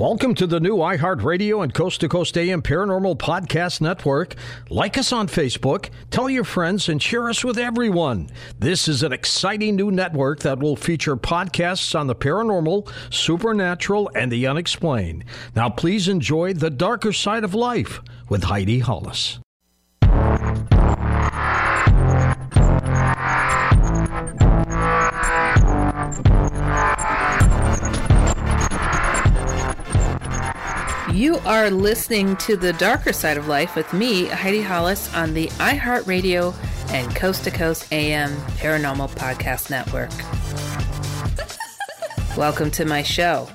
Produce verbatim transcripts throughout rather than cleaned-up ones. Welcome to the new iHeartRadio and Coast to Coast A M Paranormal Podcast Network. Like us on Facebook, tell your friends, and share us with everyone. This is an exciting new network that will feature podcasts on the paranormal, supernatural, and the unexplained. Now please enjoy The Darker Side of Life with Heidi Hollis. You are listening to The Darker Side of Life with me, Heidi Hollis, on the iHeartRadio and Coast to Coast A M Paranormal Podcast Network. Welcome to my show.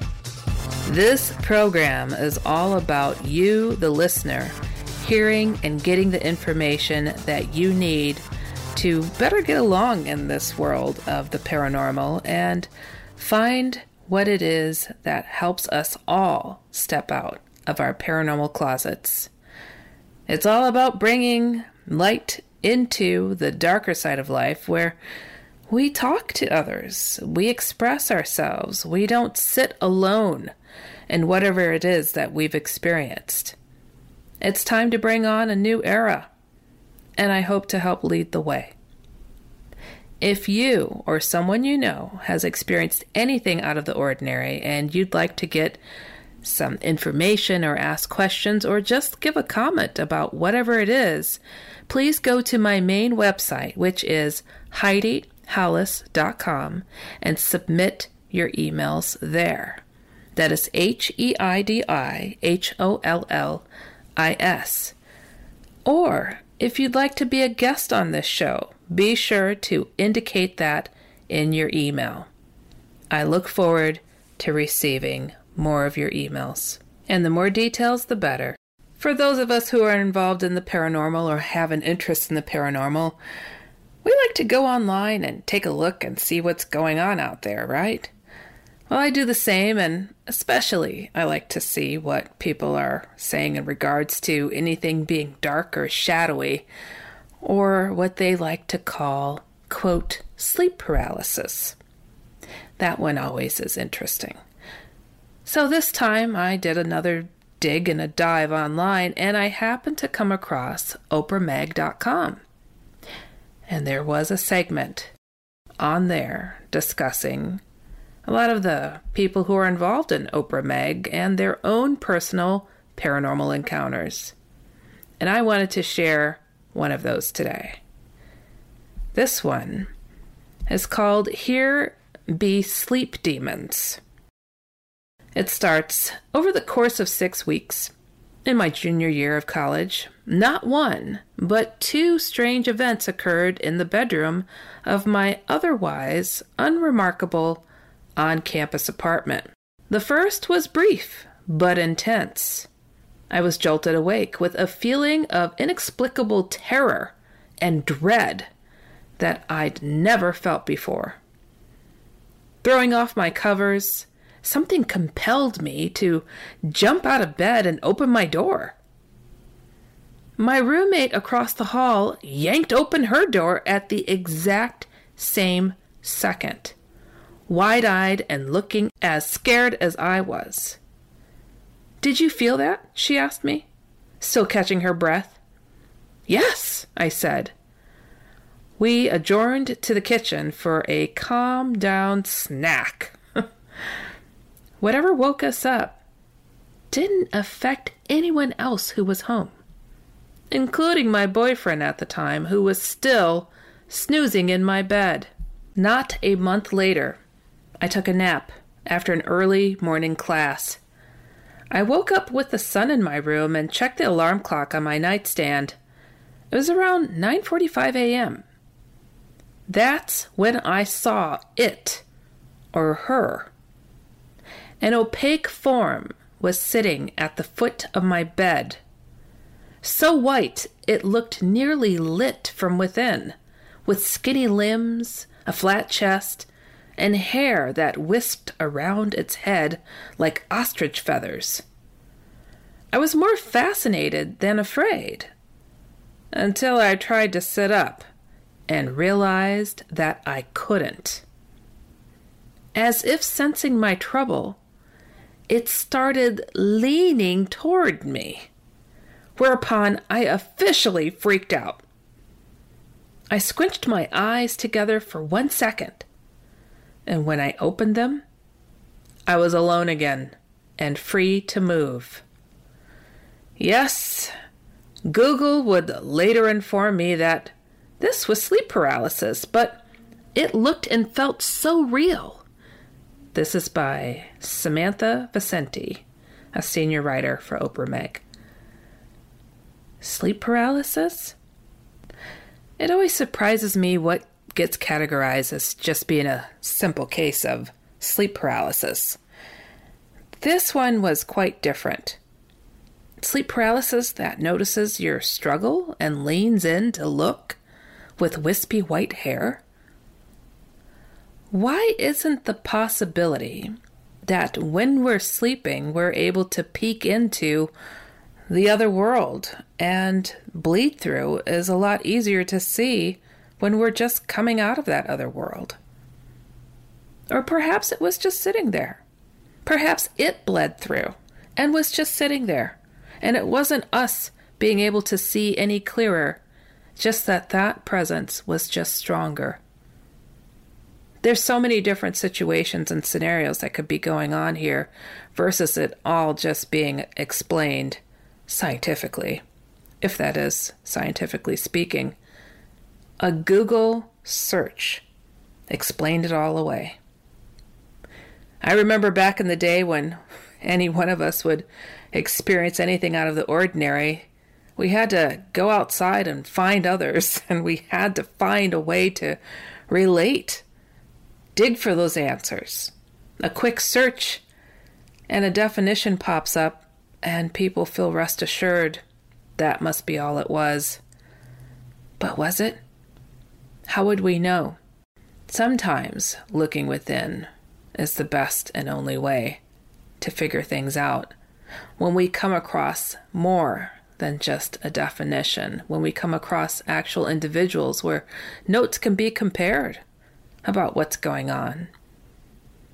This program is all about you, the listener, hearing and getting the information that you need to better get along in this world of the paranormal and find what it is that helps us all step out of our paranormal closets. It's all about bringing light into the darker side of life, where we talk to others, we express ourselves, we don't sit alone in whatever it is that we've experienced. It's time to bring on a new era, and I hope to help lead the way. If you or someone you know has experienced anything out of the ordinary and you'd like to get some information or ask questions or just give a comment about whatever it is, please go to my main website, which is Heidi Hollis dot com, and submit your emails there. That is H E I D I H O L L I S. Or if you'd like to be a guest on this show, be sure to indicate that in your email. I look forward to receiving more of your emails, and the more details, the better. For those of us who are involved in the paranormal or have an interest in the paranormal, we like to go online and take a look and see what's going on out there, right? Well, I do the same, and especially I like to see what people are saying in regards to anything being dark or shadowy, or what they like to call, quote, sleep paralysis. That one always is interesting. So this time I did another dig and a dive online, and I happened to come across Oprah Mag dot com. And there was a segment on there discussing a lot of the people who are involved in Oprah Mag and their own personal paranormal encounters. And I wanted to share one of those today. This one is called Here Be Sleep Demons. It starts, over the course of six weeks, in my junior year of college, not one, but two strange events occurred in the bedroom of my otherwise unremarkable on-campus apartment. The first was brief, but intense. I was jolted awake with a feeling of inexplicable terror and dread that I'd never felt before. Throwing off my covers, something compelled me to jump out of bed and open my door. My roommate across the hall yanked open her door at the exact same second, wide-eyed and looking as scared as I was. "Did you feel that?" she asked me, still catching her breath. "Yes," I said. We adjourned to the kitchen for a calm-down snack. Whatever woke us up didn't affect anyone else who was home, including my boyfriend at the time, who was still snoozing in my bed. Not a month later, I took a nap after an early morning class. I woke up with the sun in my room and checked the alarm clock on my nightstand. It was around nine forty-five a.m. That's when I saw it, or her. An opaque form was sitting at the foot of my bed, so white it looked nearly lit from within, with skinny limbs, a flat chest, and hair that wisped around its head like ostrich feathers. I was more fascinated than afraid, until I tried to sit up and realized that I couldn't. As if sensing my trouble, it started leaning toward me, whereupon I officially freaked out. I squinched my eyes together for one second, and when I opened them, I was alone again and free to move. Yes, Google would later inform me that this was sleep paralysis, but it looked and felt so real. This is by Samantha Vicenti, a senior writer for Oprah Mag. Sleep paralysis? It always surprises me what gets categorized as just being a simple case of sleep paralysis. This one was quite different. Sleep paralysis that notices your struggle and leans in to look with wispy white hair. Why isn't the possibility that when we're sleeping, we're able to peek into the other world and bleed through is a lot easier to see when we're just coming out of that other world? Or perhaps it was just sitting there. Perhaps it bled through and was just sitting there. And it wasn't us being able to see any clearer, just that that presence was just stronger. There's so many different situations and scenarios that could be going on here versus it all just being explained scientifically, if that is scientifically speaking. A Google search explained it all away. I remember back in the day when any one of us would experience anything out of the ordinary, we had to go outside and find others, and we had to find a way to relate, dig for those answers. A quick search and a definition pops up, and people feel rest assured that must be all it was. But was it? How would we know? Sometimes looking within is the best and only way to figure things out. When we come across more than just a definition, when we come across actual individuals where notes can be compared about what's going on.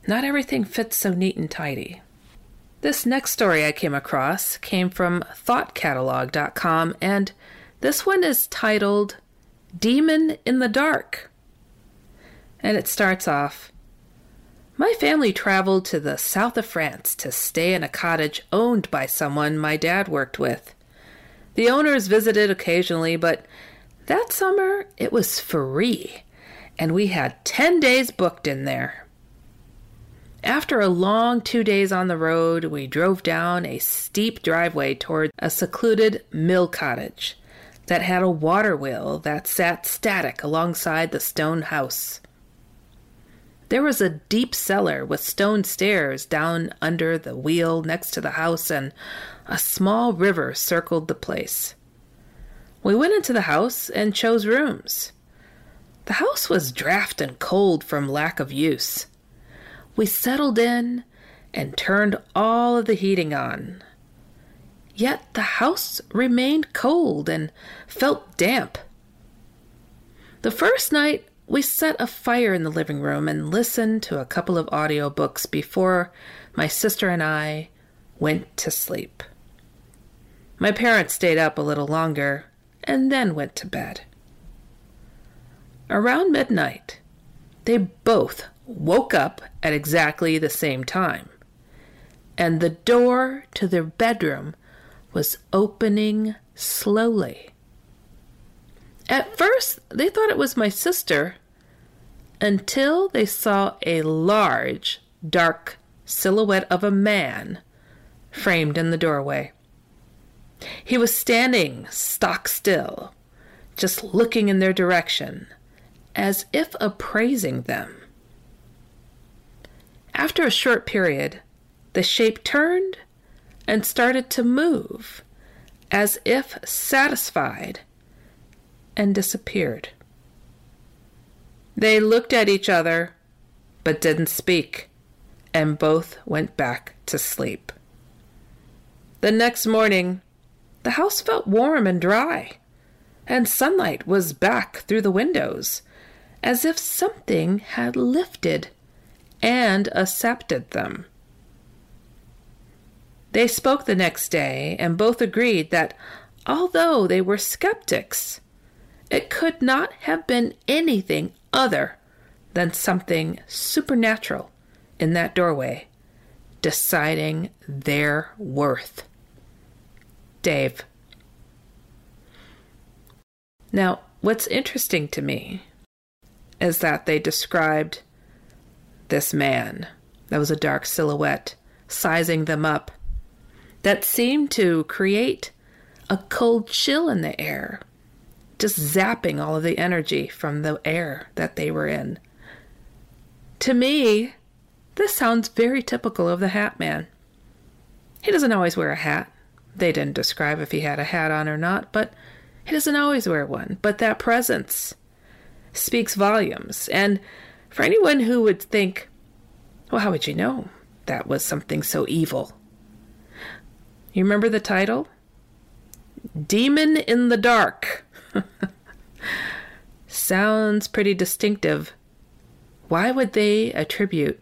Not everything fits so neat and tidy. This next story I came across came from Thought Catalog dot com, and this one is titled Demon in the Dark. And it starts off, my family traveled to the south of France to stay in a cottage owned by someone my dad worked with. The owners visited occasionally, but that summer it was free, and we had ten days booked in there. After a long two days on the road, we drove down a steep driveway toward a secluded mill cottage that had a water wheel that sat static alongside the stone house. There was a deep cellar with stone stairs down under the wheel next to the house, and a small river circled the place. We went into the house and chose rooms. The house was draught and cold from lack of use. We settled in and turned all of the heating on. Yet the house remained cold and felt damp. The first night, we set a fire in the living room and listened to a couple of audiobooks before my sister and I went to sleep. My parents stayed up a little longer and then went to bed. Around midnight, they both woke up at exactly the same time, and the door to their bedroom was opening slowly. At first, they thought it was my sister, until they saw a large, dark silhouette of a man framed in the doorway. He was standing stock still, just looking in their direction, as if appraising them. After a short period, the shape turned and started to move, as if satisfied, and disappeared. They looked at each other, but didn't speak, and both went back to sleep. The next morning, the house felt warm and dry, and sunlight was back through the windows, as if something had lifted and accepted them. They spoke the next day, and both agreed that although they were skeptics, it could not have been anything other than something supernatural in that doorway, deciding their worth. Dave. Now, what's interesting to me is that they described this man, that was a dark silhouette, sizing them up, that seemed to create a cold chill in the air, just zapping all of the energy from the air that they were in. To me, this sounds very typical of the Hat Man. He doesn't always wear a hat. They didn't describe if he had a hat on or not, but he doesn't always wear one. But that presence speaks volumes. And for anyone who would think, well, how would you know that was something so evil? You remember the title? Demon in the Dark. Sounds pretty distinctive. Why would they attribute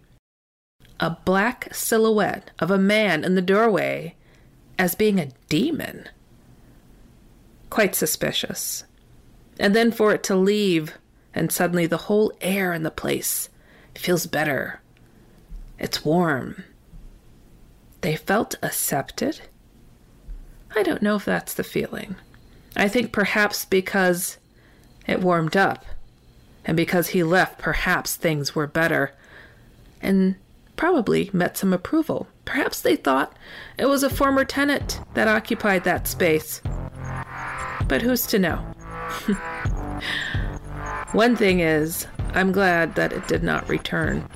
a black silhouette of a man in the doorway as being a demon? Quite suspicious. And then for it to leave, and suddenly the whole air in the place feels better. It's warm. They felt accepted? I don't know if that's the feeling. I think perhaps because it warmed up, and because he left, perhaps things were better, and probably met some approval. Perhaps they thought it was a former tenant that occupied that space. But who's to know? One thing is, I'm glad that it did not return.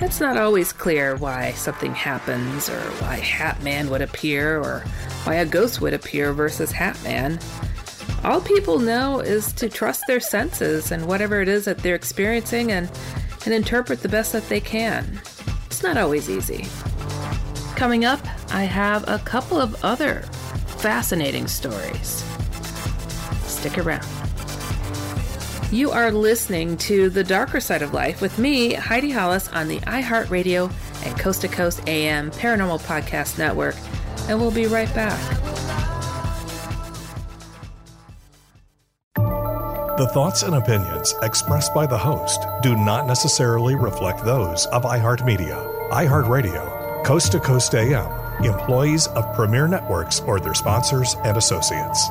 It's not always clear why something happens, or why Hat Man would appear, or why a ghost would appear versus Hat Man. All people know is to trust their senses and whatever it is that they're experiencing, and, and interpret the best that they can. It's not always easy. Coming up, I have a couple of other fascinating stories. Stick around. You are listening to The Darker Side of Life with me, Heidi Hollis, on the iHeartRadio and Coast to Coast A M Paranormal Podcast Network, and we'll be right back. The thoughts and opinions expressed by the host do not necessarily reflect those of iHeartMedia, iHeartRadio, Coast to Coast A M, employees of Premier Networks or their sponsors and associates.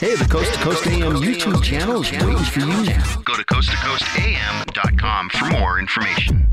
Hey, the Coast to Coast A M YouTube channel is waiting for you now. Go to coast to coast a m dot com for more information.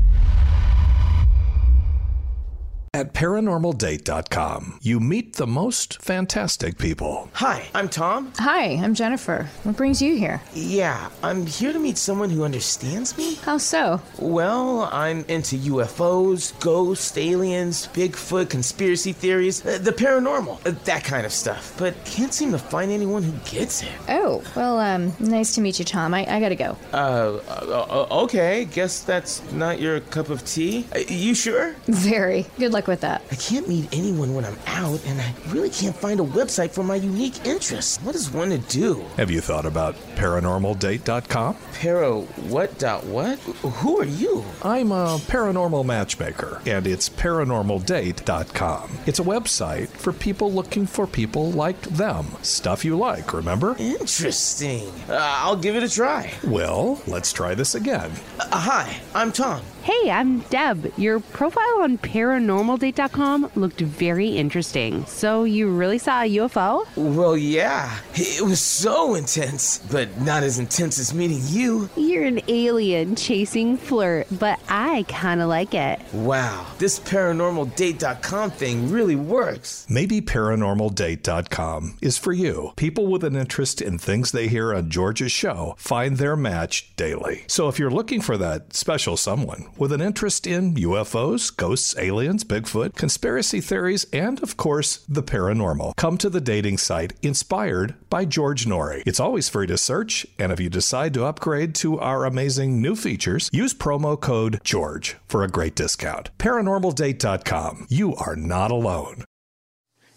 At paranormal date dot com, you meet the most fantastic people. Hi, I'm Tom. Hi, I'm Jennifer. What brings you here? Yeah, I'm here to meet someone who understands me. How so? Well, I'm into U F Os, ghosts, aliens, Bigfoot, conspiracy theories, uh, the paranormal, uh, that kind of stuff. But can't seem to find anyone who gets it. Oh, well, um, nice to meet you, Tom. I, I gotta go. Uh, uh, okay, guess that's not your cup of tea. Uh, you sure? Very. Good luck with that. I can't meet anyone when I'm out, and I really can't find a website for my unique interests. What is one to do? Have you thought about paranormal date dot com? Para what dot what? Who are you? I'm a paranormal matchmaker, and it's paranormal date dot com. It's a website for people looking for people like them. Stuff you like, remember? Interesting. Uh, I'll give it a try. Well, let's try this again. Uh, hi, I'm Tom. Hey, I'm Deb. Your profile on paranormal date dot com looked very interesting. So you really saw a U F O? Well, yeah. It was so intense, but not as intense as meeting you. You're an alien chasing flirt, but I kind of like it. Wow, this paranormal date dot com thing really works. Maybe paranormal date dot com is for you. People with an interest in things they hear on George's show find their match daily. So if you're looking for that special someone, with an interest in U F Os, ghosts, aliens, Bigfoot, conspiracy theories, and, of course, the paranormal. Come to the dating site inspired by George Noory. It's always free to search, and if you decide to upgrade to our amazing new features, use promo code GEORGE for a great discount. paranormal date dot com. You are not alone.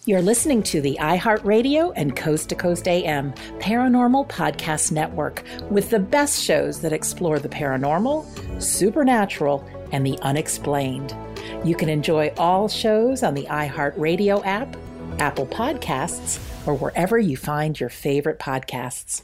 You're listening to the iHeartRadio and Coast to Coast A M Paranormal Podcast Network with the best shows that explore the paranormal, supernatural, and the unexplained. You can enjoy all shows on the iHeartRadio app, Apple Podcasts, or wherever you find your favorite podcasts.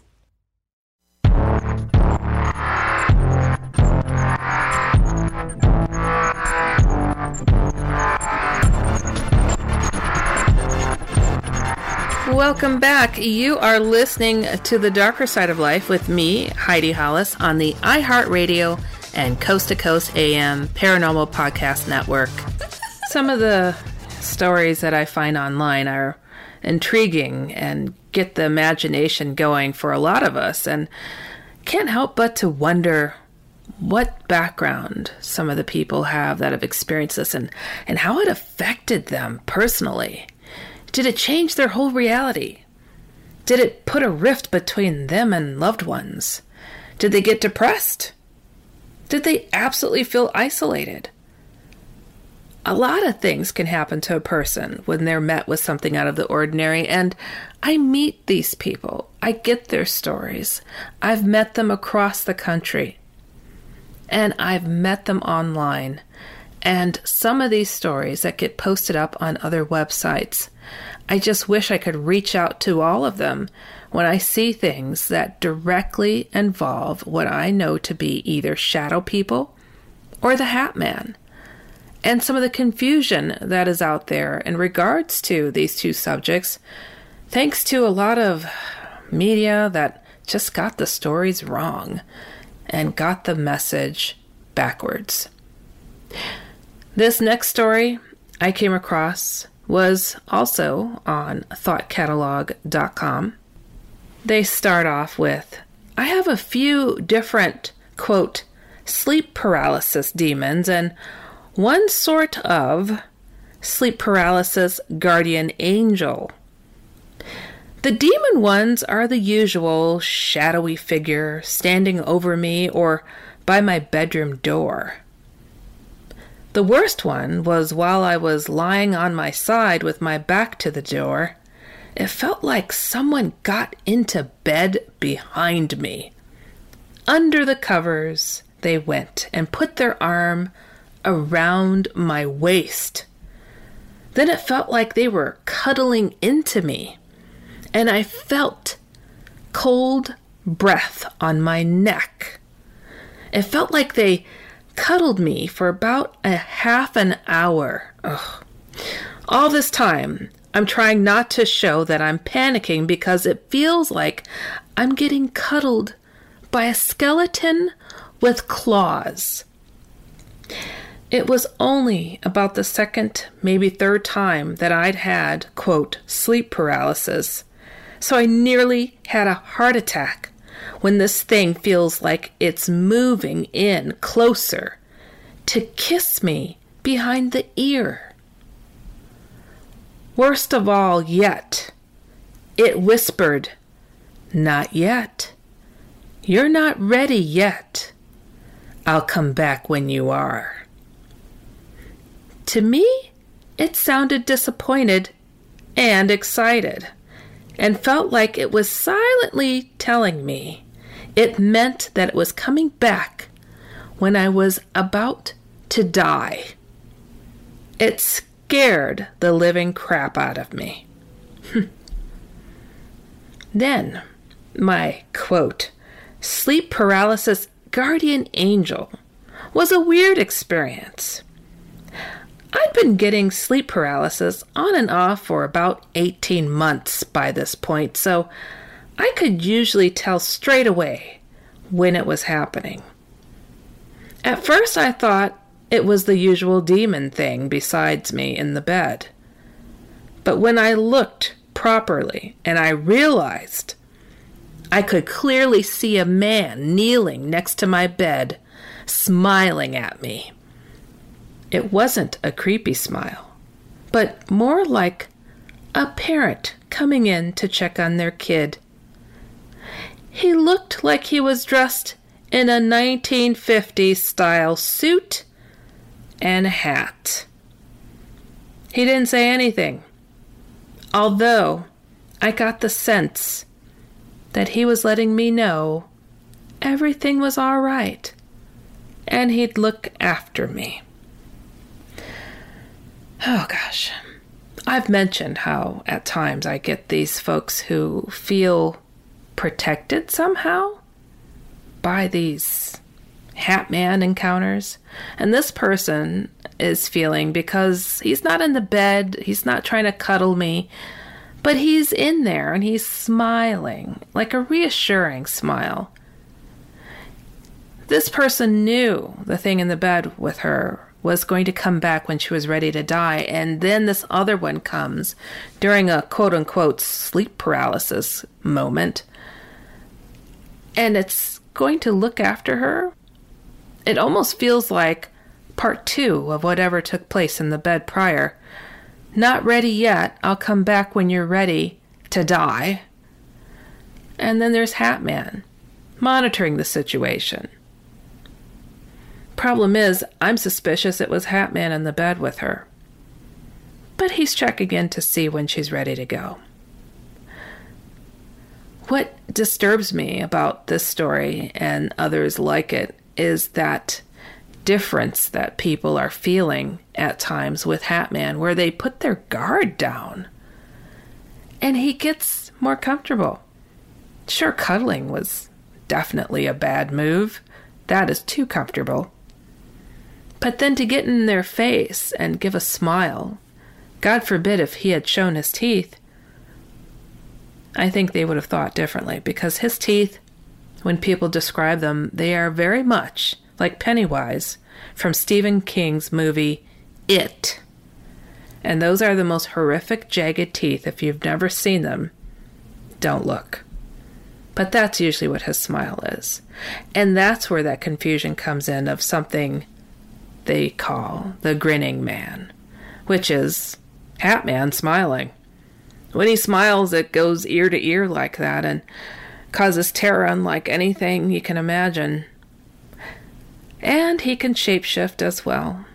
Welcome back. You are listening to The Darker Side of Life with me, Heidi Hollis, on the iHeartRadio and Coast to Coast A M Paranormal Podcast Network. Some of the stories that I find online are intriguing and get the imagination going for a lot of us, and can't help but to wonder what background some of the people have that have experienced this and, and how it affected them personally. Did it change their whole reality? Did it put a rift between them and loved ones? Did they get depressed? Did they absolutely feel isolated? A lot of things can happen to a person when they're met with something out of the ordinary, and I meet these people. I get their stories. I've met them across the country, and I've met them online. And some of these stories that get posted up on other websites, I just wish I could reach out to all of them when I see things that directly involve what I know to be either shadow people or the Hat Man. And some of the confusion that is out there in regards to these two subjects, thanks to a lot of media that just got the stories wrong and got the message backwards. This next story I came across was also on thought catalog dot com. They start off with, I have a few different, quote, sleep paralysis demons and one sort of sleep paralysis guardian angel. The demon ones are the usual shadowy figure standing over me or by my bedroom door. The worst one was while I was lying on my side with my back to the door, It felt like someone got into bed behind me. Under the covers they went and put their arm around my waist. Then it felt like they were cuddling into me, and I felt cold breath on my neck. It felt like they cuddled me for about a half an hour. Ugh. All this time, I'm trying not to show that I'm panicking because it feels like I'm getting cuddled by a skeleton with claws. It was only about the second, maybe third time that I'd had, quote, sleep paralysis. So I nearly had a heart attack when this thing feels like it's moving in closer to kiss me behind the ear. Worst of all yet, it whispered, "Not yet. You're not ready yet. I'll come back when you are." To me, it sounded disappointed and excited, and felt like it was silently telling me it meant that it was coming back when I was about to die. It scared the living crap out of me. Then, my, quote, sleep paralysis guardian angel was a weird experience. I'd been getting sleep paralysis on and off for about eighteen months by this point, so I could usually tell straight away when it was happening. At first I thought it was the usual demon thing besides me in the bed. But when I looked properly and I realized I could clearly see a man kneeling next to my bed, smiling at me. It wasn't a creepy smile, but more like a parent coming in to check on their kid. He looked like he was dressed in a nineteen fifties style suit and hat. He didn't say anything, although I got the sense that he was letting me know everything was all right and he'd look after me. Oh gosh, I've mentioned how at times I get these folks who feel protected somehow by these Hat Man encounters. And this person is feeling, because he's not in the bed, he's not trying to cuddle me, but he's in there and he's smiling, like a reassuring smile. This person knew the thing in the bed with her was going to come back when she was ready to die, and then this other one comes during a quote-unquote sleep paralysis moment, and it's going to look after her. It almost feels like part two of whatever took place in the bed prior. Not ready yet, I'll come back when you're ready to die. And then there's Hat Man, monitoring the situation. Problem is, I'm suspicious it was Hat Man in the bed with her. But he's checking in to see when she's ready to go. What disturbs me about this story and others like it is that difference that people are feeling at times with Hat Man, where they put their guard down and he gets more comfortable. Sure, cuddling was definitely a bad move. That is too comfortable. But then to get in their face and give a smile, God forbid if he had shown his teeth, I think they would have thought differently, because his teeth, when people describe them, they are very much like Pennywise from Stephen King's movie, It. And those are the most horrific, jagged teeth. If you've never seen them, don't look. But that's usually what his smile is. And that's where that confusion comes in of something they call the grinning man, which is Hat Man smiling. When he smiles, it goes ear to ear like that and causes terror unlike anything you can imagine. And he can shapeshift as well,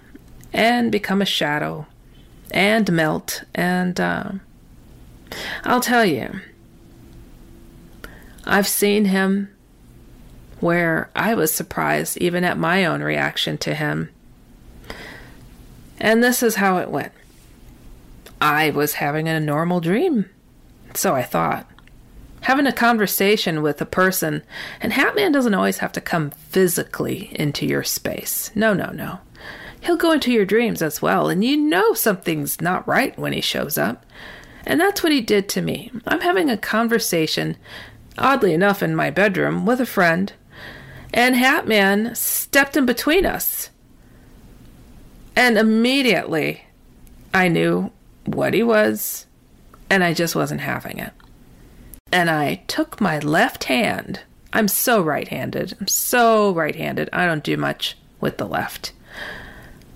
and become a shadow, and melt, and uh, I'll tell you, I've seen him where I was surprised even at my own reaction to him. And this is how it went. I was having a normal dream, so I thought. Having a conversation with a person, and Hat Man doesn't always have to come physically into your space. No, no, no. He'll go into your dreams as well, and you know something's not right when he shows up. And that's what he did to me. I'm having a conversation, oddly enough, in my bedroom with a friend, and Hat Man stepped in between us. And immediately, I knew what he was, and I just wasn't having it. And I took my left hand. I'm so right-handed. I'm so right-handed. I don't do much with the left.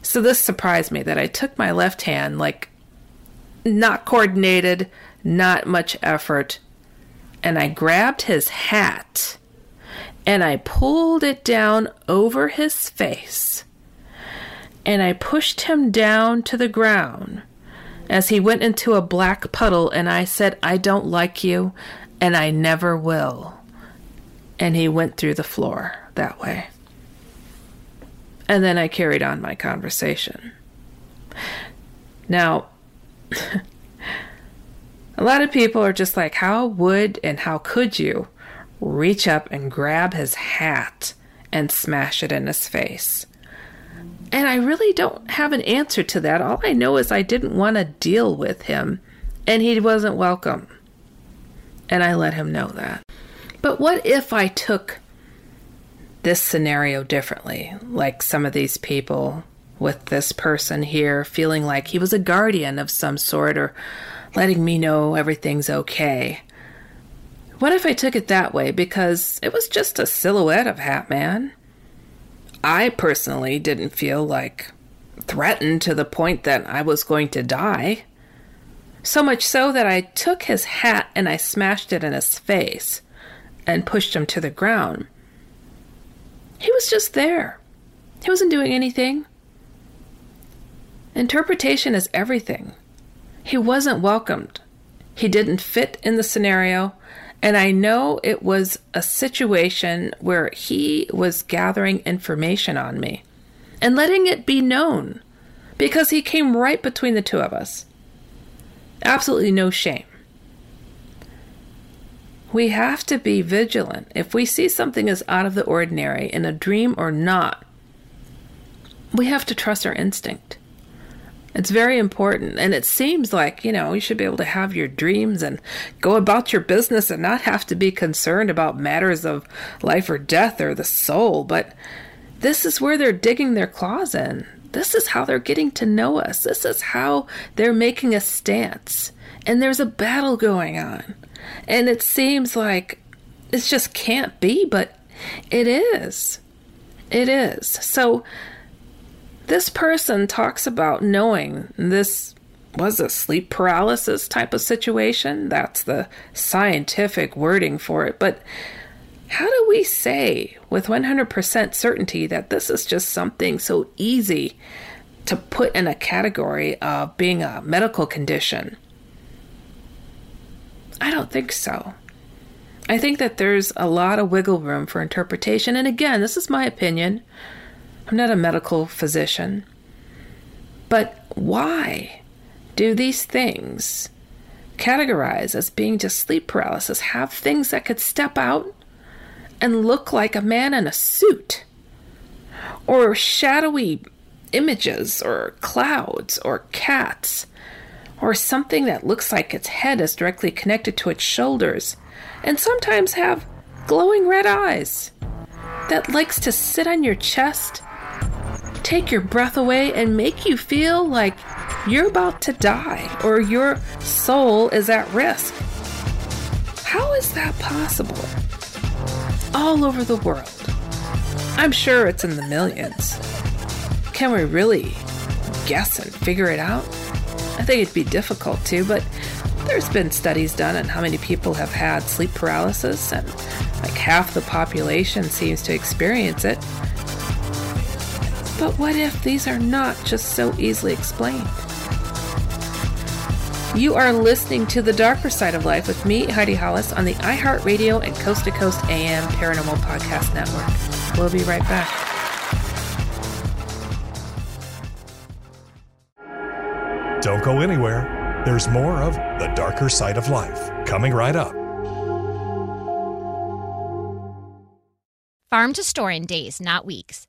So this surprised me that I took my left hand, like, not coordinated, not much effort, and I grabbed his hat, and I pulled it down over his face, and I pushed him down to the ground as he went into a black puddle, and I said, "I don't like you, and I never will." And he went through the floor that way. And then I carried on my conversation. Now, a lot of people are just like, how would and how could you reach up and grab his hat and smash it in his face? And I really don't have an answer to that. All I know is I didn't want to deal with him, and he wasn't welcome. And I let him know that. But what if I took this scenario differently, like some of these people with this person here feeling like he was a guardian of some sort or letting me know everything's okay? What if I took it that way? Because it was just a silhouette of Hat Man. I personally didn't feel like threatened to the point that I was going to die. So much so that I took his hat and I smashed it in his face and pushed him to the ground. He was just there. He wasn't doing anything. Interpretation is everything. He wasn't welcomed. He didn't fit in the scenario. And I know it was a situation where he was gathering information on me and letting it be known, because he came right between the two of us. Absolutely no shame. We have to be vigilant. If we see something as out of the ordinary, in a dream or not, we have to trust our instinct. It's very important. And it seems like, you know, you should be able to have your dreams and go about your business and not have to be concerned about matters of life or death or the soul. But this is where they're digging their claws in. This is how they're getting to know us. This is how they're making a stance. And there's a battle going on. And it seems like it just can't be, but it is. It is. So this person talks about knowing this was a sleep paralysis type of situation. That's the scientific wording for it. But how do we say with one hundred percent certainty that this is just something so easy to put in a category of being a medical condition? I don't think so. I think that there's a lot of wiggle room for interpretation. And again, this is my opinion. I'm not a medical physician, but why do these things categorize as being just sleep paralysis, have things that could step out and look like a man in a suit, or shadowy images, or clouds, or cats, or something that looks like its head is directly connected to its shoulders, and sometimes have glowing red eyes that likes to sit on your chest, take your breath away, and make you feel like you're about to die or your soul is at risk? How is that possible? All over the world. I'm sure it's in the millions. Can we really guess and figure it out? I think it'd be difficult to, but there's been studies done on how many people have had sleep paralysis, and like half the population seems to experience it. But what if these are not just so easily explained? You are listening to The Darker Side of Life with me, Heidi Hollis, on the iHeartRadio and Coast to Coast A M Paranormal Podcast Network. We'll be right back. Don't go anywhere. There's more of The Darker Side of Life coming right up. Farm to store in days, not weeks.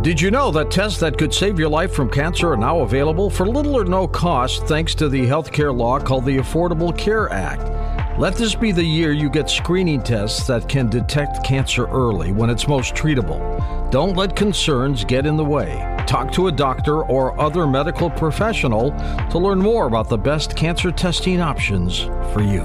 Did you know that tests that could save your life from cancer are now available for little or no cost thanks to the healthcare law called the Affordable Care Act? Let this be the year you get screening tests that can detect cancer early when it's most treatable. Don't let concerns get in the way. Talk to a doctor or other medical professional to learn more about the best cancer testing options for you.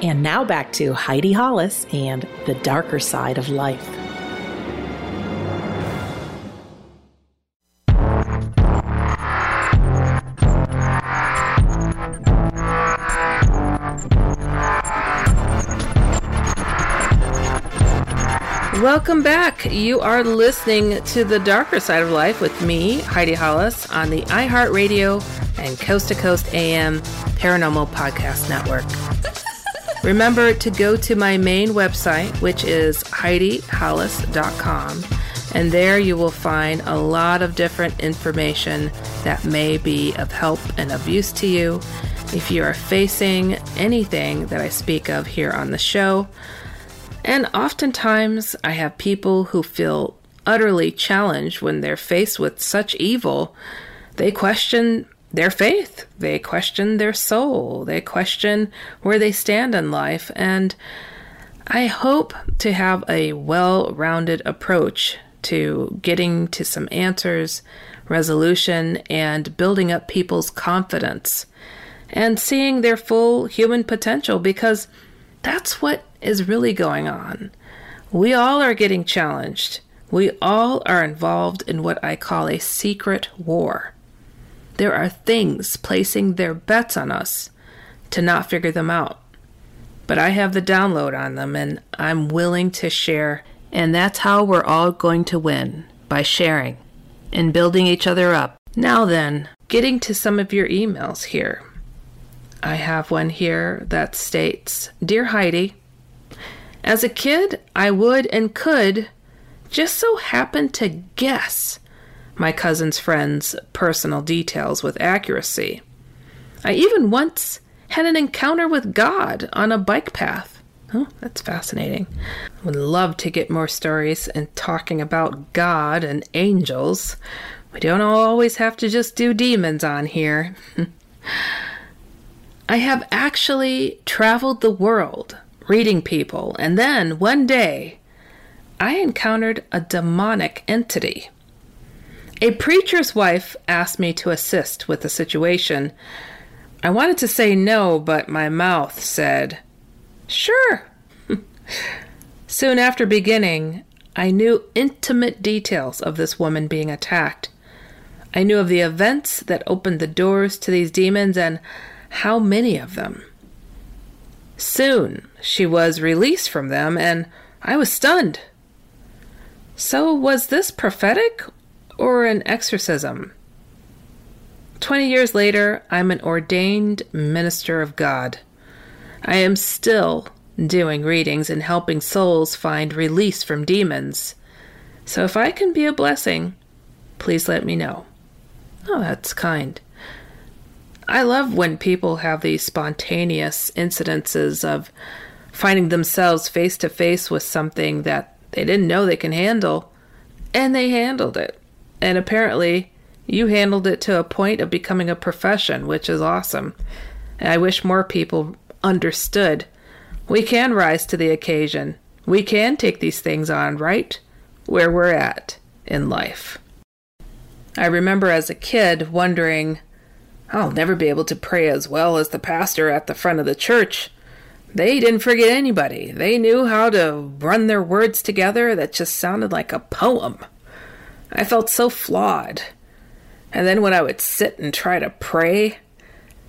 And now back to Heidi Hollis and The Darker Side of Life. Welcome back. You are listening to The Darker Side of Life with me, Heidi Hollis, on the iHeartRadio and Coast to Coast A M Paranormal Podcast Network. Remember to go to my main website, which is Heidi Hollis dot com, and there you will find a lot of different information that may be of help and of use to you if you are facing anything that I speak of here on the show. And oftentimes I have people who feel utterly challenged when they're faced with such evil They question their faith. They question their soul. They question where they stand in life. And I hope to have a well-rounded approach to getting to some answers, resolution, and building up people's confidence and seeing their full human potential, because that's what is really going on. We all are getting challenged. We all are involved in what I call a secret war. There are things placing their bets on us to not figure them out. But I have the download on them, and I'm willing to share. And that's how we're all going to win, by sharing and building each other up. Now then, getting to some of your emails here. I have one here that states, Dear Heidi, as a kid, I would and could just so happen to guess my cousin's friend's personal details with accuracy. I even once had an encounter with God on a bike path. Oh, that's fascinating. I would love to get more stories and talking about God and angels. We don't always have to just do demons on here. I have actually traveled the world reading people, and then one day I encountered a demonic entity. A preacher's wife asked me to assist with the situation. I wanted to say no, but my mouth said, sure. Soon after beginning, I knew intimate details of this woman being attacked. I knew of the events that opened the doors to these demons and how many of them. Soon, she was released from them, and I was stunned. So was this prophetic or an exorcism? Twenty years later, I'm an ordained minister of God. I am still doing readings and helping souls find release from demons. So if I can be a blessing, please let me know. Oh, that's kind. I love when people have these spontaneous incidences of finding themselves face to face with something that they didn't know they can handle, and they handled it. And apparently, you handled it to a point of becoming a profession, which is awesome. And I wish more people understood. We can rise to the occasion. We can take these things on right where we're at in life. I remember as a kid wondering, I'll never be able to pray as well as the pastor at the front of the church. They didn't forget anybody. They knew how to run their words together that just sounded like a poem. I felt so flawed. And then when I would sit and try to pray,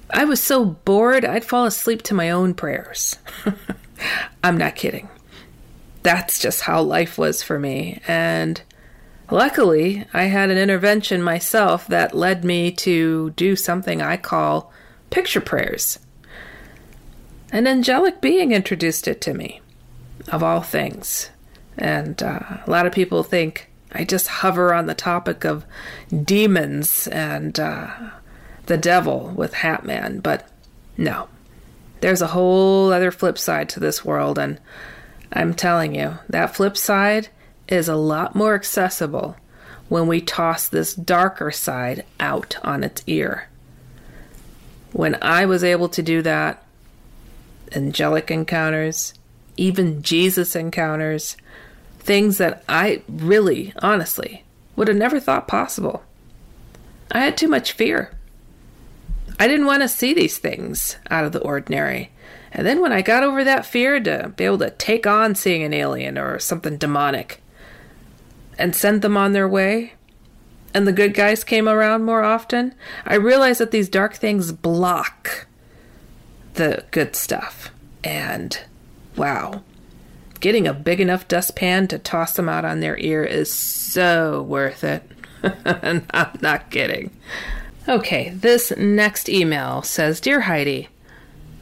I was so bored, I'd fall asleep to my own prayers. I'm not kidding. That's just how life was for me. And luckily, I had an intervention myself that led me to do something I call picture prayers. An angelic being introduced it to me, of all things. And uh, a lot of people think, I just hover on the topic of demons and uh, the devil with Hat Man, but no. There's a whole other flip side to this world, and I'm telling you, that flip side is a lot more accessible when we toss this darker side out on its ear. When I was able to do that, angelic encounters, even Jesus encounters, things that I really, honestly, would have never thought possible. I had too much fear. I didn't want to see these things out of the ordinary. And then when I got over that fear to be able to take on seeing an alien or something demonic and send them on their way, and the good guys came around more often, I realized that these dark things block the good stuff. And wow. Getting a big enough dustpan to toss them out on their ear is so worth it. And I'm not kidding. Okay, this next email says, Dear Heidi,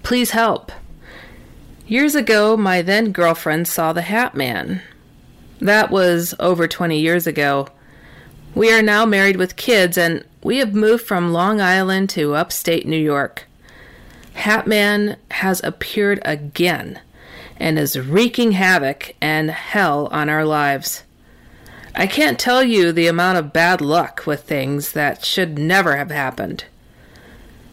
please help. Years ago, my then girlfriend saw the Hat Man. That was over twenty years ago. We are now married with kids, and we have moved from Long Island to upstate New York. Hat Man has appeared again and is wreaking havoc and hell on our lives. I can't tell you the amount of bad luck with things that should never have happened.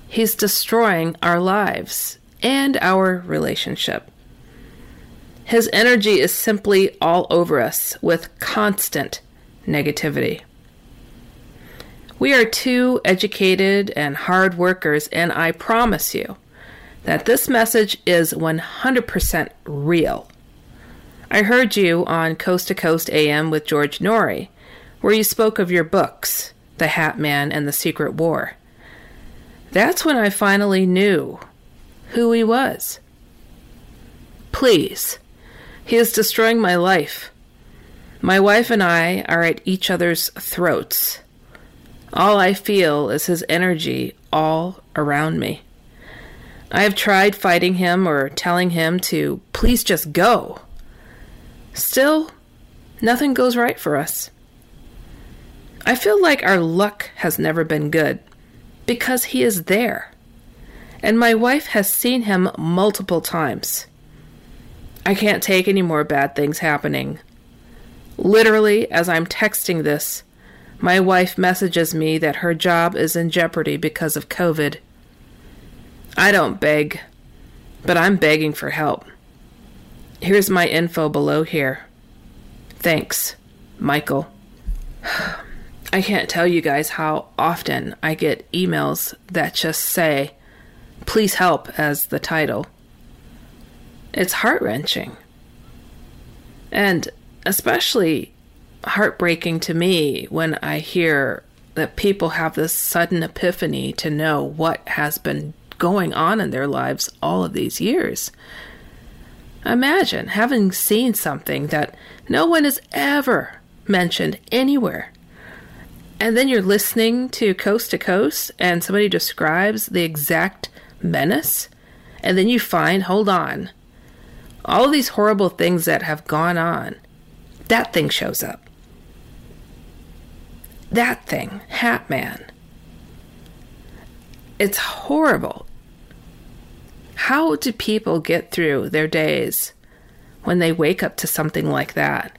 He's destroying our lives and our relationship. His energy is simply all over us with constant negativity. We are too educated and hard workers, and I promise you that this message is one hundred percent real. I heard you on Coast to Coast A M with George Noory, where you spoke of your books, The Hat Man and the Secret War. That's when I finally knew who he was. Please, he is destroying my life. My wife and I are at each other's throats. All I feel is his energy all around me. I have tried fighting him or telling him to please just go. Still, nothing goes right for us. I feel like our luck has never been good because he is there, and my wife has seen him multiple times. I can't take any more bad things happening. Literally, as I'm texting this, my wife messages me that her job is in jeopardy because of COVID. I don't beg, but I'm begging for help. Here's my info below here. Thanks, Michael. I can't tell you guys how often I get emails that just say, "Please help" as the title. It's heart-wrenching. And especially heartbreaking to me when I hear that people have this sudden epiphany to know what has been going on in their lives all of these years. Imagine having seen something that no one has ever mentioned anywhere. And then you're listening to Coast to Coast and somebody describes the exact menace. And then you find, hold on, all of these horrible things that have gone on. That thing shows up. That thing, Hat Man. It's horrible. How do people get through their days when they wake up to something like that?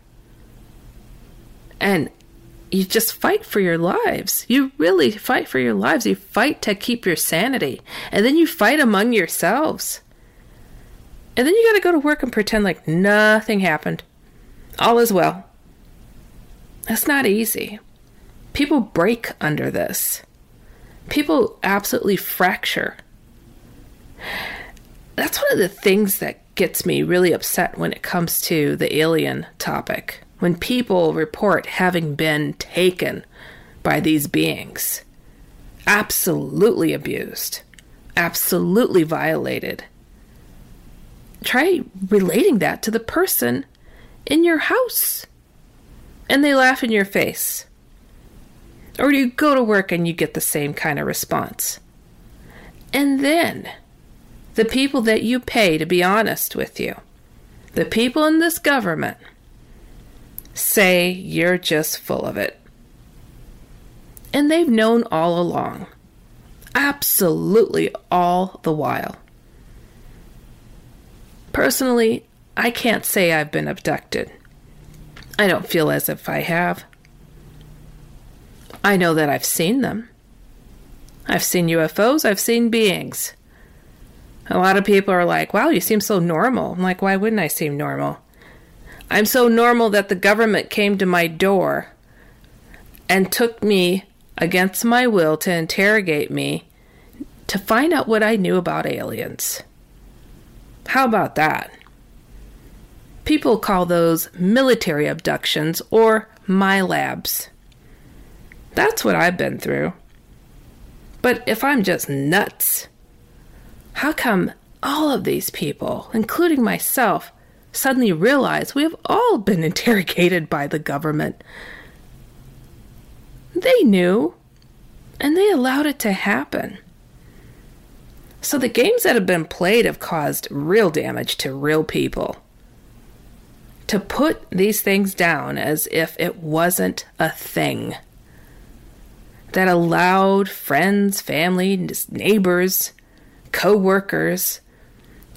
And you just fight for your lives. You really fight for your lives. You fight to keep your sanity. And then you fight among yourselves. And then you got to go to work and pretend like nothing happened. All is well. That's not easy. People break under this. People absolutely fracture. That's one of the things that gets me really upset when it comes to the alien topic. When people report having been taken by these beings. Absolutely abused. Absolutely violated. Try relating that to the person in your house. And they laugh in your face. Or you go to work and you get the same kind of response. And then the people that you pay to be honest with you, the people in this government, say you're just full of it. And they've known all along. Absolutely all the while. Personally, I can't say I've been abducted. I don't feel as if I have. I know that I've seen them. I've seen U F Os. I've seen beings. A lot of people are like, wow, you seem so normal. I'm like, why wouldn't I seem normal? I'm so normal that the government came to my door and took me against my will to interrogate me to find out what I knew about aliens. How about that? People call those military abductions or MyLabs. That's what I've been through. But if I'm just nuts, how come all of these people, including myself, suddenly realize we have all been interrogated by the government? They knew, and they allowed it to happen. So the games that have been played have caused real damage to real people. To put these things down as if it wasn't a thing. That allowed friends, family, neighbors, co-workers,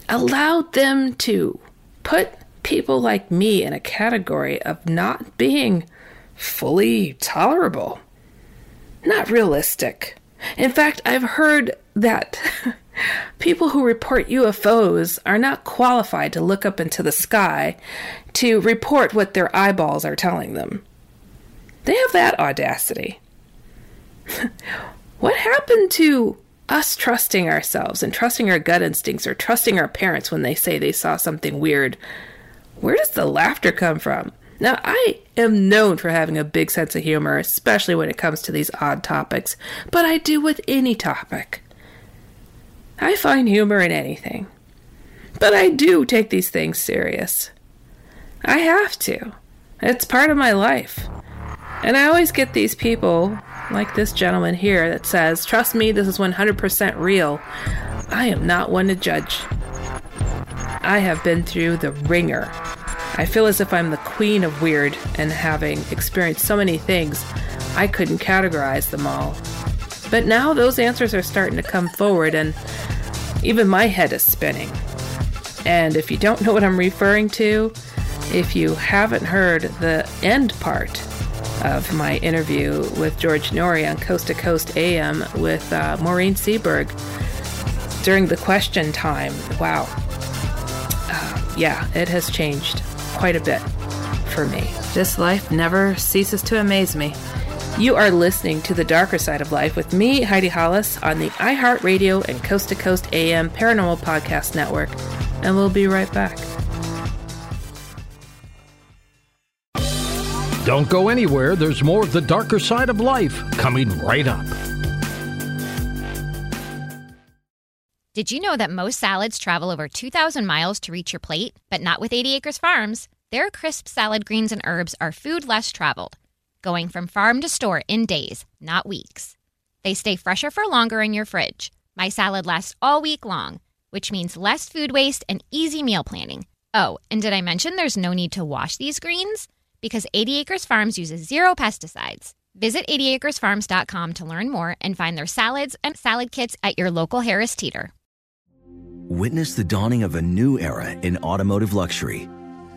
allowed them to put people like me in a category of not being fully tolerable. Not realistic. In fact, I've heard that people who report U F Os are not qualified to look up into the sky to report what their eyeballs are telling them. They have that audacity. What happened to us trusting ourselves and trusting our gut instincts or trusting our parents when they say they saw something weird? Where does the laughter come from? Now, I am known for having a big sense of humor, especially when it comes to these odd topics, but I do with any topic. I find humor in anything. But I do take these things serious. I have to. It's part of my life. And I always get these people, like this gentleman here, that says, "Trust me, this is one hundred percent real." I am not one to judge. I have been through the ringer. I feel as if I'm the queen of weird, and having experienced so many things, I couldn't categorize them all. But now those answers are starting to come forward, and even my head is spinning. And if you don't know what I'm referring to, if you haven't heard the end part of my interview with George Noory on Coast to Coast A M with uh, Maureen Seaberg during the question time, wow. Uh, yeah, it has changed quite a bit for me. This life never ceases to amaze me. You are listening to The Darker Side of Life with me, Heidi Hollis, on the iHeartRadio and Coast to Coast A M Paranormal Podcast Network, and we'll be right back. Don't go anywhere. There's more of The Darker Side of Life coming right up. Did you know that most salads travel over two thousand miles to reach your plate? But not with eighty acres farms. Their crisp salad greens and herbs are food less traveled, going from farm to store in days, not weeks. They stay fresher for longer in your fridge. My salad lasts all week long, which means less food waste and easy meal planning. Oh, and did I mention there's no need to wash these greens? Because eighty acres farms uses zero pesticides. Visit eighty acres farms dot com to learn more and find their salads and salad kits at your local Harris Teeter. Witness the dawning of a new era in automotive luxury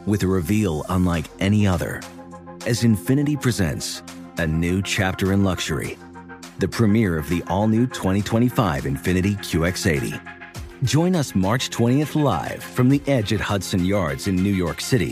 with a reveal unlike any other as Infiniti presents a new chapter in luxury, the premiere of the all-new twenty twenty-five Infiniti Q X eighty. Join us March twentieth live from the edge at Hudson Yards in New York City,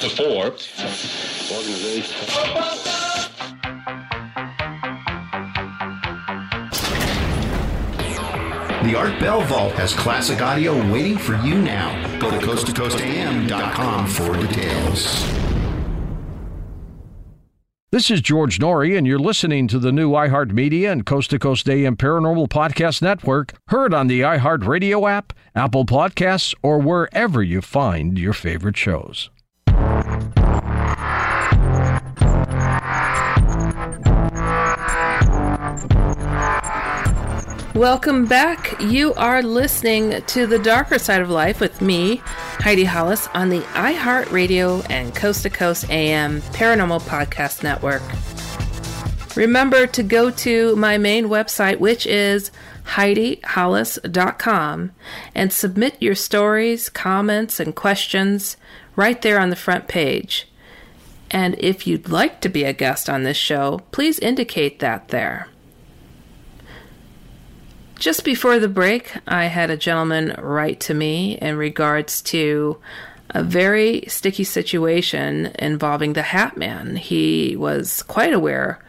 The four organization. The Art Bell Vault has classic audio waiting for you now. Go to coast to coast a m dot com for details. This is George Noory, and you're listening to the new iHeartMedia and Coast to Coast A M Paranormal Podcast Network, heard on the iHeartRadio app, Apple Podcasts, or wherever you find your favorite shows. Welcome back. You are listening to The Darker Side of Life with me, Heidi Hollis, on the iHeartRadio and Coast to Coast A M Paranormal Podcast Network. Remember to go to my main website, which is Heidi Hollis dot com, and submit your stories, comments, and questions right there on the front page. And if you'd like to be a guest on this show, please indicate that there. Just before the break, I had a gentleman write to me in regards to a very sticky situation involving the Hat Man. He was quite aware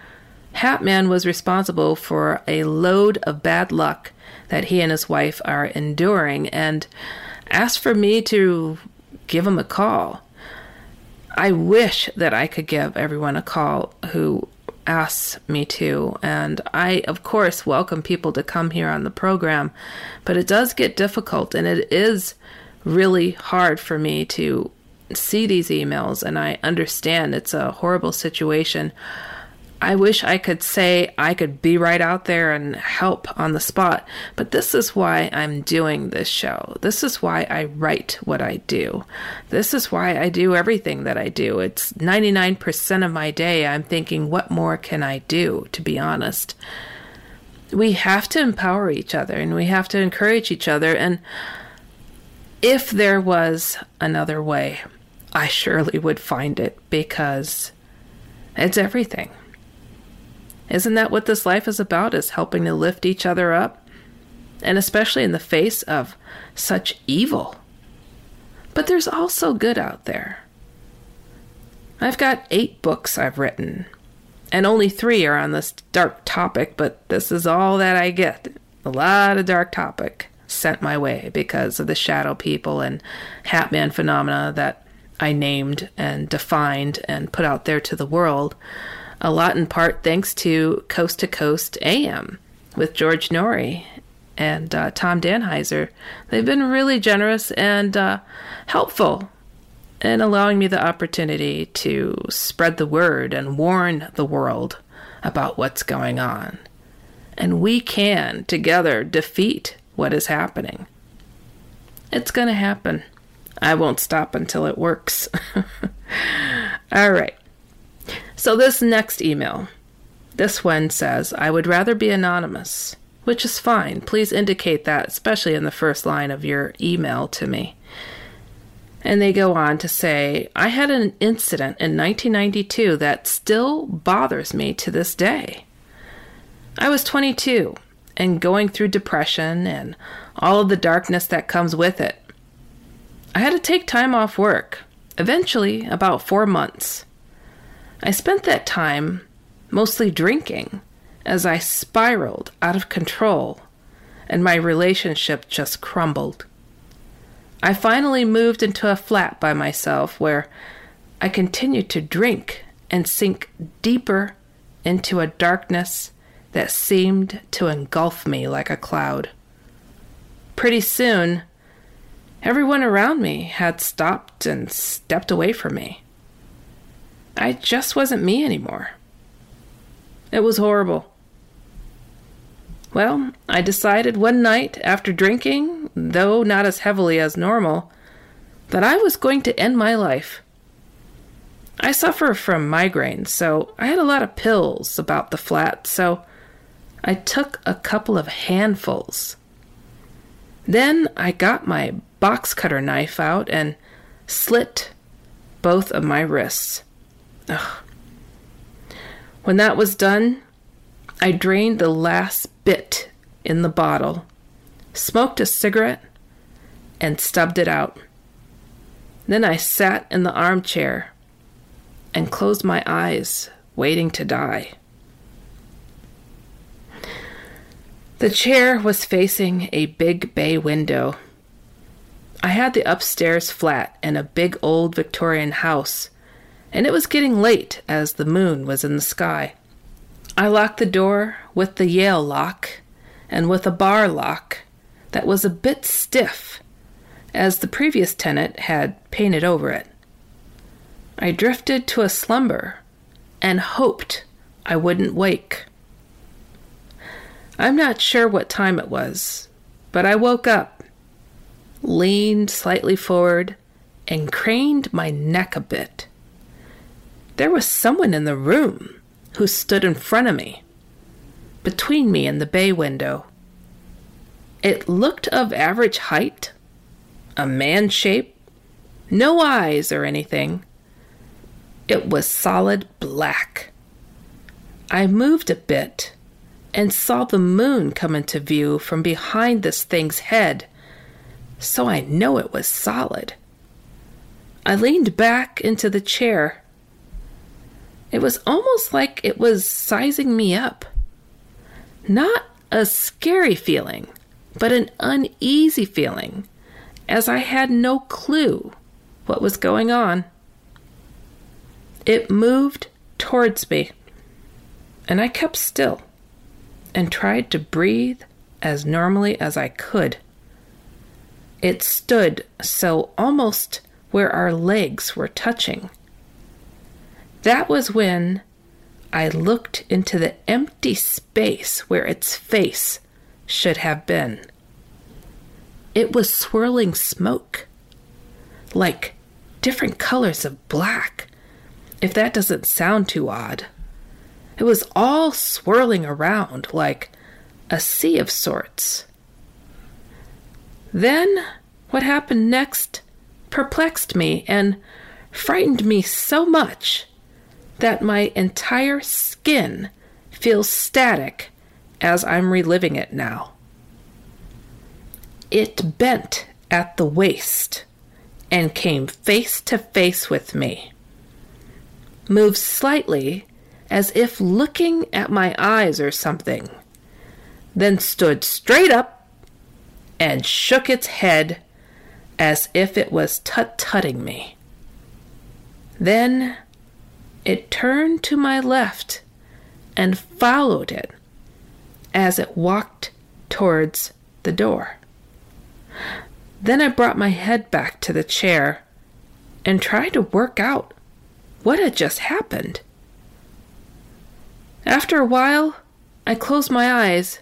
Hat Man was responsible for a load of bad luck that he and his wife are enduring, and asked for me to give him a call. I wish that I could give everyone a call who asks me to, and I, of course, welcome people to come here on the program, but it does get difficult, and it is really hard for me to see these emails, and I understand it's a horrible situation. I wish I could say I could be right out there and help on the spot, but this is why I'm doing this show. This is why I write what I do. This is why I do everything that I do. It's ninety-nine percent of my day I'm thinking, what more can I do, to be honest? We have to empower each other, and we have to encourage each other, and if there was another way, I surely would find it, because it's everything. Isn't that what this life is about, is helping to lift each other up? And especially in the face of such evil. But there's also good out there. I've got eight books I've written, and only three are on this dark topic, but this is all that I get. A lot of dark topic sent my way because of the shadow people and Hat Man phenomena that I named and defined and put out there to the world. A lot in part thanks to Coast to Coast A M with George Noory and uh, Tom Danheiser. They've been really generous and uh, helpful in allowing me the opportunity to spread the word and warn the world about what's going on. And we can, together, defeat what is happening. It's going to happen. I won't stop until it works. All right. So this next email, this one says, I would rather be anonymous, which is fine. Please indicate that, especially in the first line of your email to me. And they go on to say, I had an incident in nineteen ninety-two that still bothers me to this day. I was twenty-two and going through depression and all of the darkness that comes with it. I had to take time off work, eventually about four months. I spent that time mostly drinking as I spiraled out of control and my relationship just crumbled. I finally moved into a flat by myself where I continued to drink and sink deeper into a darkness that seemed to engulf me like a cloud. Pretty soon, everyone around me had stopped and stepped away from me. I just wasn't me anymore. It was horrible. Well, I decided one night after drinking, though not as heavily as normal, that I was going to end my life. I suffer from migraines, so I had a lot of pills about the flat, so I took a couple of handfuls. Then I got my box cutter knife out and slit both of my wrists. Ugh. When that was done, I drained the last bit in the bottle, smoked a cigarette, and stubbed it out. Then I sat in the armchair and closed my eyes, waiting to die. The chair was facing a big bay window. I had the upstairs flat in a big old Victorian house, and it was getting late as the moon was in the sky. I locked the door with the Yale lock and with a bar lock that was a bit stiff, as the previous tenant had painted over it. I drifted to a slumber and hoped I wouldn't wake. I'm not sure what time it was, but I woke up, leaned slightly forward, and craned my neck a bit. There was someone in the room who stood in front of me, between me and the bay window. It looked of average height, a man shape, no eyes or anything. It was solid black. I moved a bit and saw the moon come into view from behind this thing's head, so I know it was solid. I leaned back into the chair. It was almost like it was sizing me up. Not a scary feeling, but an uneasy feeling, as I had no clue what was going on. It moved towards me, and I kept still and tried to breathe as normally as I could. It stood so almost where our legs were touching. That was when I looked into the empty space where its face should have been. It was swirling smoke, like different colors of black. If that doesn't sound too odd. It was all swirling around like a sea of sorts. Then what happened next perplexed me and frightened me so much that my entire skin feels static as I'm reliving it now. It bent at the waist and came face to face with me. Moved slightly as if looking at my eyes or something, then stood straight up and shook its head as if it was tut-tutting me. Then it turned to my left and followed it as it walked towards the door. Then I brought my head back to the chair and tried to work out what had just happened. After a while, I closed my eyes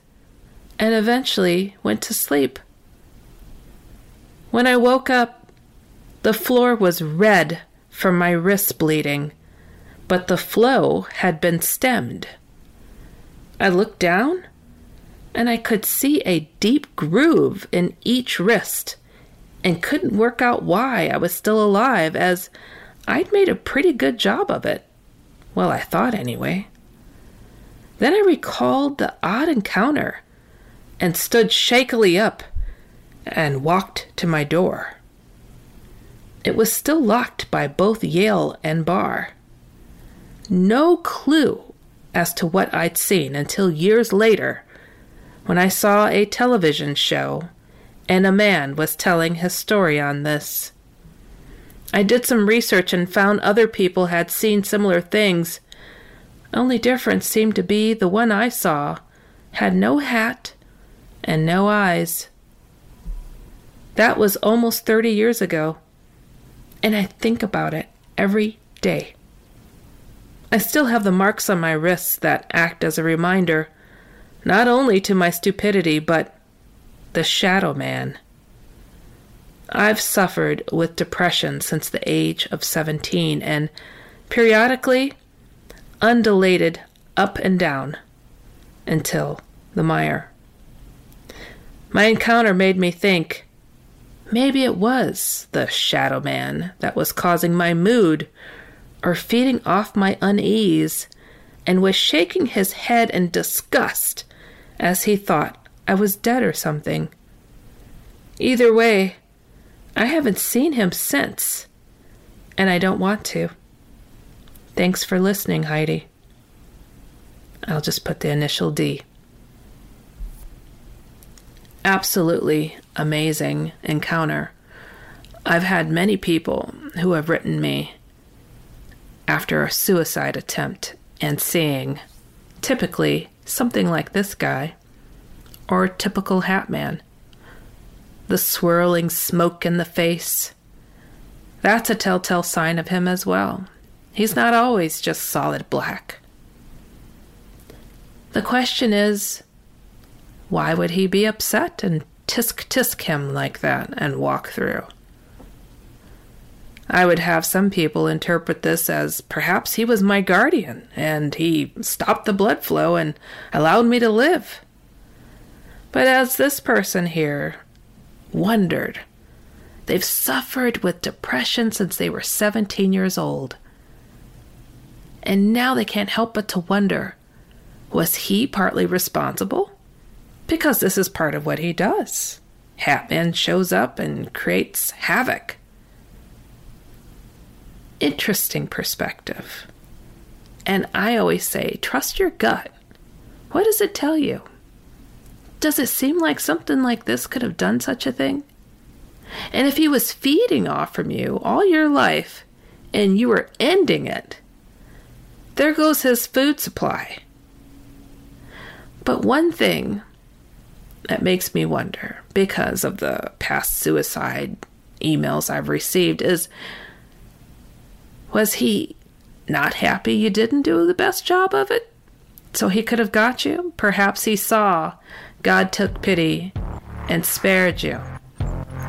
and eventually went to sleep. When I woke up, the floor was red from my wrist bleeding, but the flow had been stemmed. I looked down, and I could see a deep groove in each wrist and couldn't work out why I was still alive, as I'd made a pretty good job of it. Well, I thought anyway. Then I recalled the odd encounter and stood shakily up and walked to my door. It was still locked by both Yale and bar. No clue as to what I'd seen until years later when I saw a television show and a man was telling his story on this. I did some research and found other people had seen similar things. Only difference seemed to be the one I saw had no hat and no eyes. That was almost thirty years ago, and I think about it every day. I still have the marks on my wrists that act as a reminder, not only to my stupidity, but the Shadow Man. I've suffered with depression since the age of seventeen, and periodically undulated up and down until the mire. My encounter made me think maybe it was the Shadow Man that was causing my mood or feeding off my unease, and was shaking his head in disgust as he thought I was dead or something. Either way, I haven't seen him since, and I don't want to. Thanks for listening, Heidi. I'll just put the initial D. absolutely amazing encounter. I've had many people who have written me after a suicide attempt and seeing typically something like this guy or typical Hat Man. The swirling smoke in the face. That's a telltale sign of him as well. He's not always just solid black. The question is, why would he be upset and tisk-tisk him like that and walk through? I would have some people interpret this as perhaps he was my guardian and he stopped the blood flow and allowed me to live. But as this person here wondered, they've suffered with depression since they were seventeen years old. And now they can't help but to wonder, was he partly responsible? Because this is part of what he does. Hat Man shows up and creates havoc. Interesting perspective. And I always say, trust your gut. What does it tell you? Does it seem like something like this could have done such a thing? And if he was feeding off from you all your life and you were ending it, there goes his food supply. But one thing that makes me wonder, because of the past suicide emails I've received, is, was he not happy you didn't do the best job of it? So he could have got you? Perhaps he saw God took pity and spared you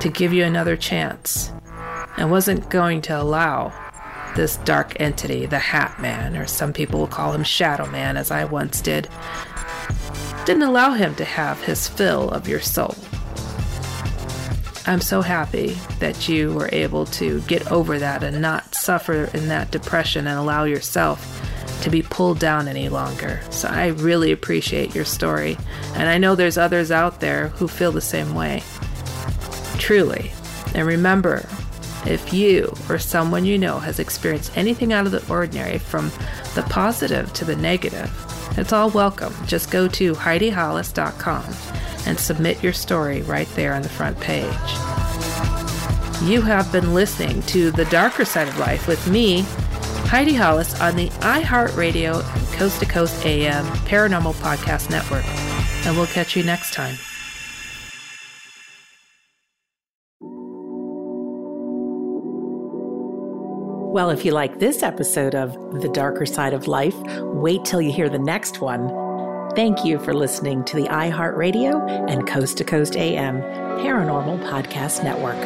to give you another chance and wasn't going to allow this dark entity, the Hat Man, or some people will call him Shadow Man, as I once did, didn't allow him to have his fill of your soul. I'm so happy that you were able to get over that and not suffer in that depression and allow yourself to be pulled down any longer. So I really appreciate your story. And I know there's others out there who feel the same way. Truly. And remember, if you or someone you know has experienced anything out of the ordinary, from the positive to the negative, it's all welcome. Just go to Heidi Hollis dot com and submit your story right there on the front page. You have been listening to The Darker Side of Life with me, Heidi Hollis, on the iHeartRadio Coast to Coast A M Paranormal Podcast Network. And we'll catch you next time. Well, if you like this episode of The Darker Side of Life, wait till you hear the next one. Thank you for listening to the iHeartRadio and Coast to Coast A M Paranormal Podcast Network.